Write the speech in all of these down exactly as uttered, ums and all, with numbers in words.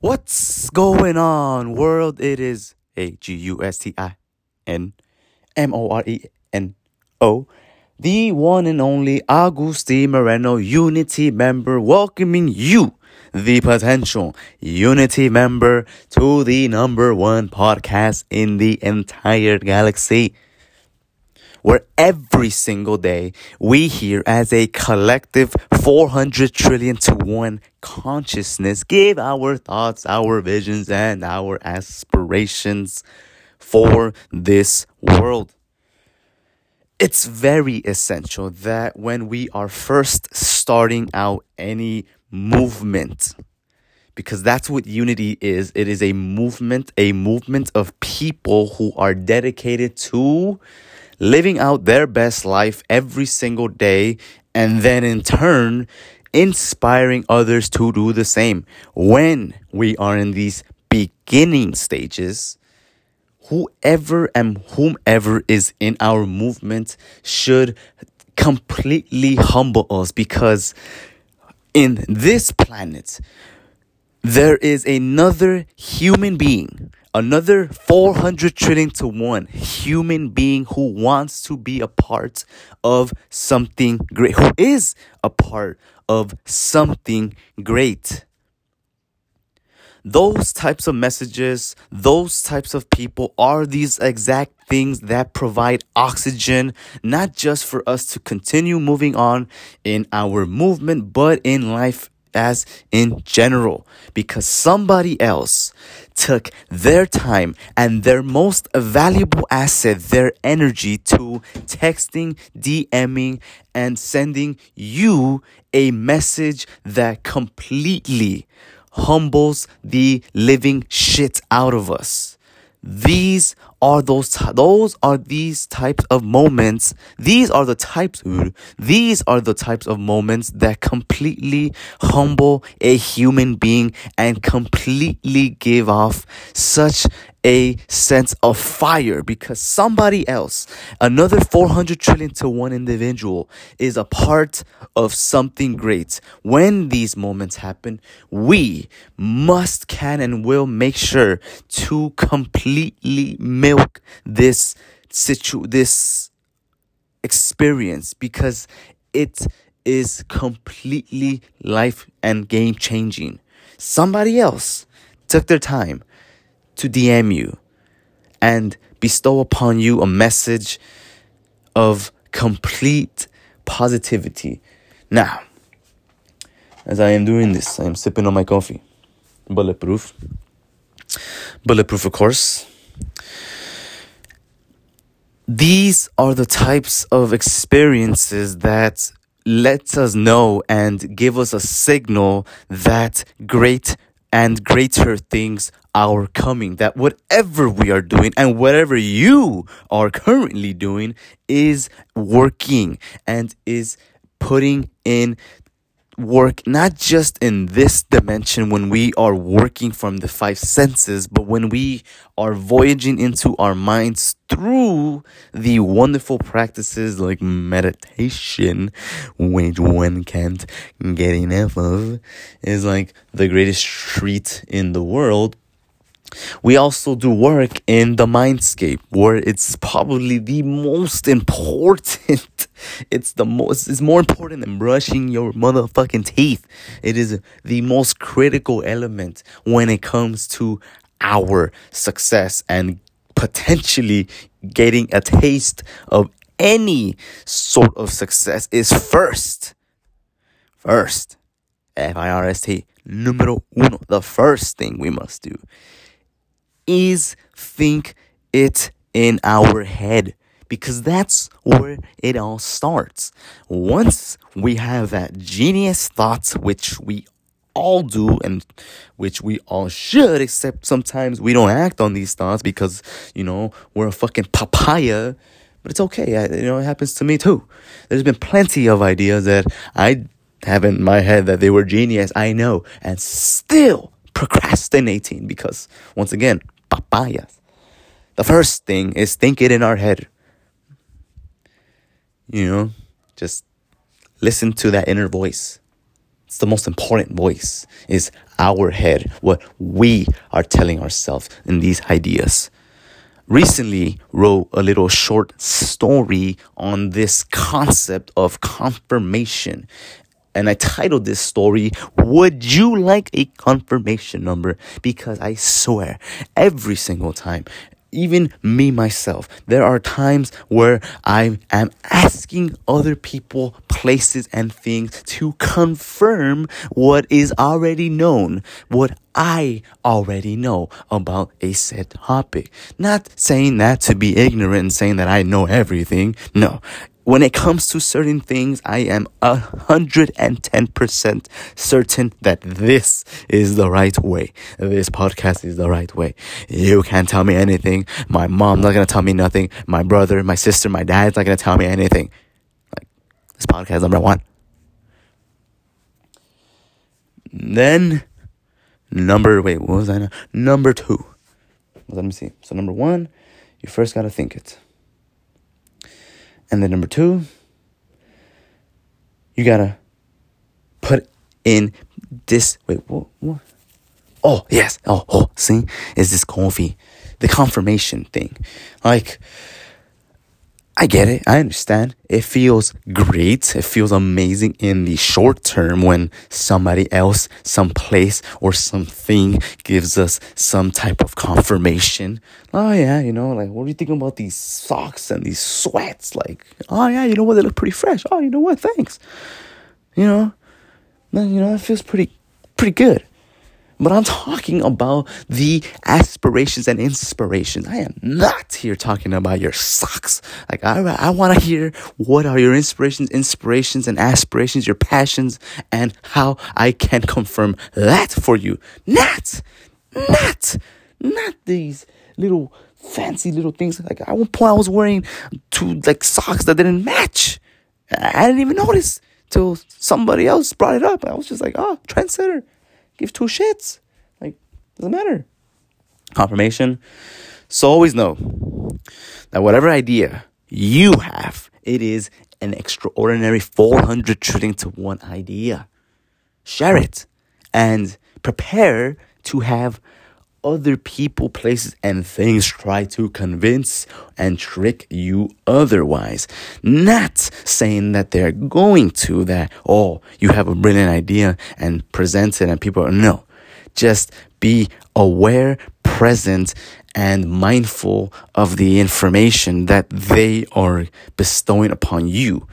What's going on, world? It is A G U S T I N M O R E N O, the one and only Augusti Moreno Unity member, welcoming you, the potential Unity member, to the number one podcast in the entire galaxy, where every single day we hear as a collective four hundred trillion to one consciousness give our thoughts, our visions, and our aspirations for this world. It's very essential that when we are first starting out any movement, because that's what unity is. It is a movement, a movement of people who are dedicated to living out their best life every single day, and then in turn, inspiring others to do the same. When we are in these beginning stages, whoever and whomever is in our movement should completely humble us, because in this planet, there is another human being, another four hundred trillion to one human being who wants to be a part of something great, who is a part of something great. Those types of messages, those types of people are these exact things that provide oxygen, not just for us to continue moving on in our movement, but in life as in general, because somebody else took their time and their most valuable asset, their energy, to texting, DMing, and sending you a message that completely humbles the living shit out of us. These are those, those are these types of moments. These are the types, these are the types of moments that completely humble a human being and completely give off such a sense of fire, because somebody else, another four hundred trillion to one individual, is a part of something great. When these moments happen, we must, can, and will make sure to completely milk this situ- this experience, because it is completely life and game changing. Somebody else took their time to D M you and bestow upon you a message of complete positivity. Now, as I am doing this, I am sipping on my coffee. Bulletproof. Bulletproof, of course. These are the types of experiences that lets us know and give us a signal that great and greater things are coming, that whatever we are doing and whatever you are currently doing is working and is putting in work, not just in this dimension when we are working from the five senses, but when we are voyaging into our minds through the wonderful practices like meditation, which one can't get enough of, is like the greatest treat in the world. We also do work in the mindscape, where it's probably the most important. It's the most. It's more important than brushing your motherfucking teeth. It is the most critical element when it comes to our success and potentially getting a taste of any sort of success. Is first, first, F I R S T, numero uno. The first thing we must do is think it in our head, because that's where it all starts. Once we have that genius thought, which we all do and which we all should, except sometimes we don't act on these thoughts because, you know, we're a fucking papaya. But it's okay. I, you know, it happens to me too. There's been plenty of ideas that I have in my head that they were genius, I know, and still procrastinating, because once again, papayas. The first thing is think it in our head. You know, just listen to that inner voice. It's the most important voice, is our head, what we are telling ourselves in these ideas. Recently, wrote a little short story on this concept of confirmation. And I titled this story, "Would You Like a Confirmation Number?" Because I swear, every single time, even me myself, there are times where I am asking other people, places, and things to confirm what is already known, what I already know about a said topic. Not saying that to be ignorant and saying that I know everything. No. When it comes to certain things, I am one hundred ten percent certain that this is the right way. This podcast is the right way. You can't tell me anything. My mom's not going to tell me nothing. My brother, my sister, my dad's not going to tell me anything. Like, this podcast is number one. Then, number, wait, what was I? Number two. Let me see. So number one, you first got to think it. And then number two, you gotta put in this, wait, what, what? Oh, yes, oh, oh, see, is this coffee, the confirmation thing. Like, I get it, I understand. It feels great, it feels amazing in the short term when somebody else, some place, or something gives us some type of confirmation. Oh yeah, you know, like, what do you think about these socks and these sweats? Like, oh yeah, you know what, they look pretty fresh. Oh, you know what, thanks. You know, you know, it feels pretty, pretty good. But I'm talking about the aspirations and inspirations. I am not here talking about your socks. Like, I, I want to hear what are your inspirations, inspirations and aspirations, your passions, and how I can confirm that for you. Not, not, not these little fancy little things. Like, at one point I was wearing two, like, socks that didn't match. I didn't even notice till somebody else brought it up. I was just like, oh, trendsetter. Give two shits. Like, doesn't matter. Confirmation. So always know that whatever idea you have, it is an extraordinary four hundred shooting to one idea. Share it. And prepare to have other people, places, and things try to convince and trick you otherwise. Not saying that they're going to, that, oh, you have a brilliant idea and present it and people are, no. Just be aware, present, and mindful of the information that they are bestowing upon you.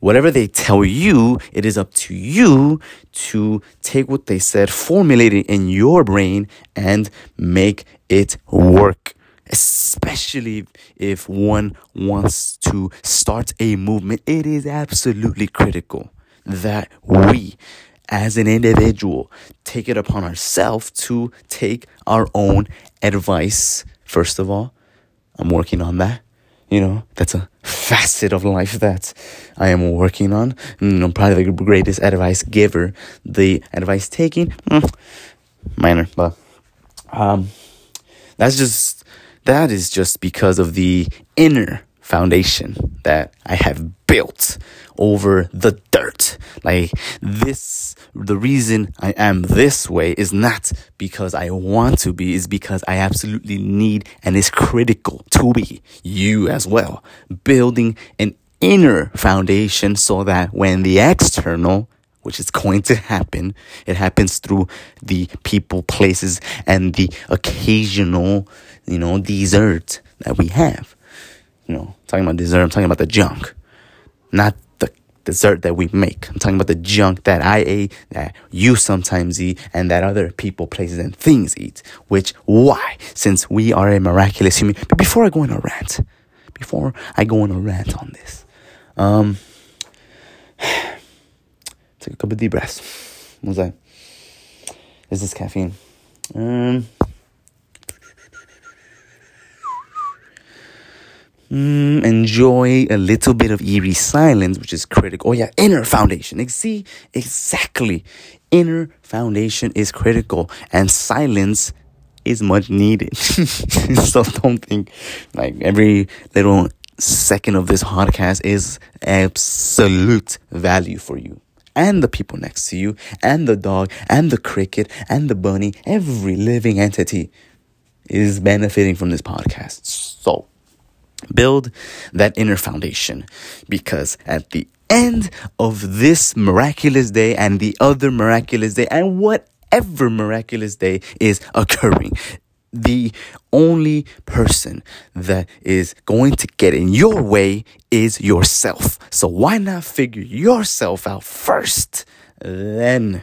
Whatever they tell you, it is up to you to take what they said, formulate it in your brain, and make it work. Especially if one wants to start a movement, it is absolutely critical that we, as an individual, take it upon ourselves to take our own advice. First of all, I'm working on that. You know, that's a facet of life that I am working on. And I'm probably the greatest advice giver. The advice taking, minor, but um, that's just that is just because of the inner foundation that I have built over the dirt. Like this, the reason I am this way is not because I want to be, is because I absolutely need and is critical to be. You as well. Building an inner foundation so that when the external, which is going to happen, it happens through the people, places, and the occasional, you know, dessert that we have. You know, talking about dessert, I'm talking about the junk. Not the dessert that we make. I'm talking about the junk that I ate, that you sometimes eat, and that other people, places, and things eat. Which, why? Since we are a miraculous human. But before I go on a rant, before I go on a rant on this, um, take a couple of deep breaths. What was I? Is this caffeine? Um, Mm, enjoy a little bit of eerie silence, which is critical. Oh yeah, inner foundation. See, exactly. Inner foundation is critical, and silence is much needed. So don't think like every little second of this podcast is absolute value for you. and the people next to you and the dog and the cricket and the bunny. Every living entity is benefiting from this podcast. So build that inner foundation, because at the end of this miraculous day and the other miraculous day and whatever miraculous day is occurring, the only person that is going to get in your way is yourself. So why not figure yourself out first? Then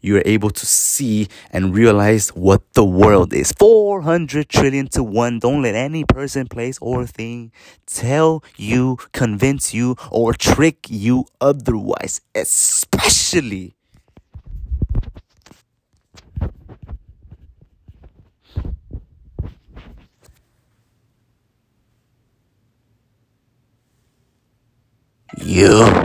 you're able to see and realize what the world is. four hundred trillion to one. Don't let any person, place, or thing tell you, convince you, or trick you otherwise. Especially you.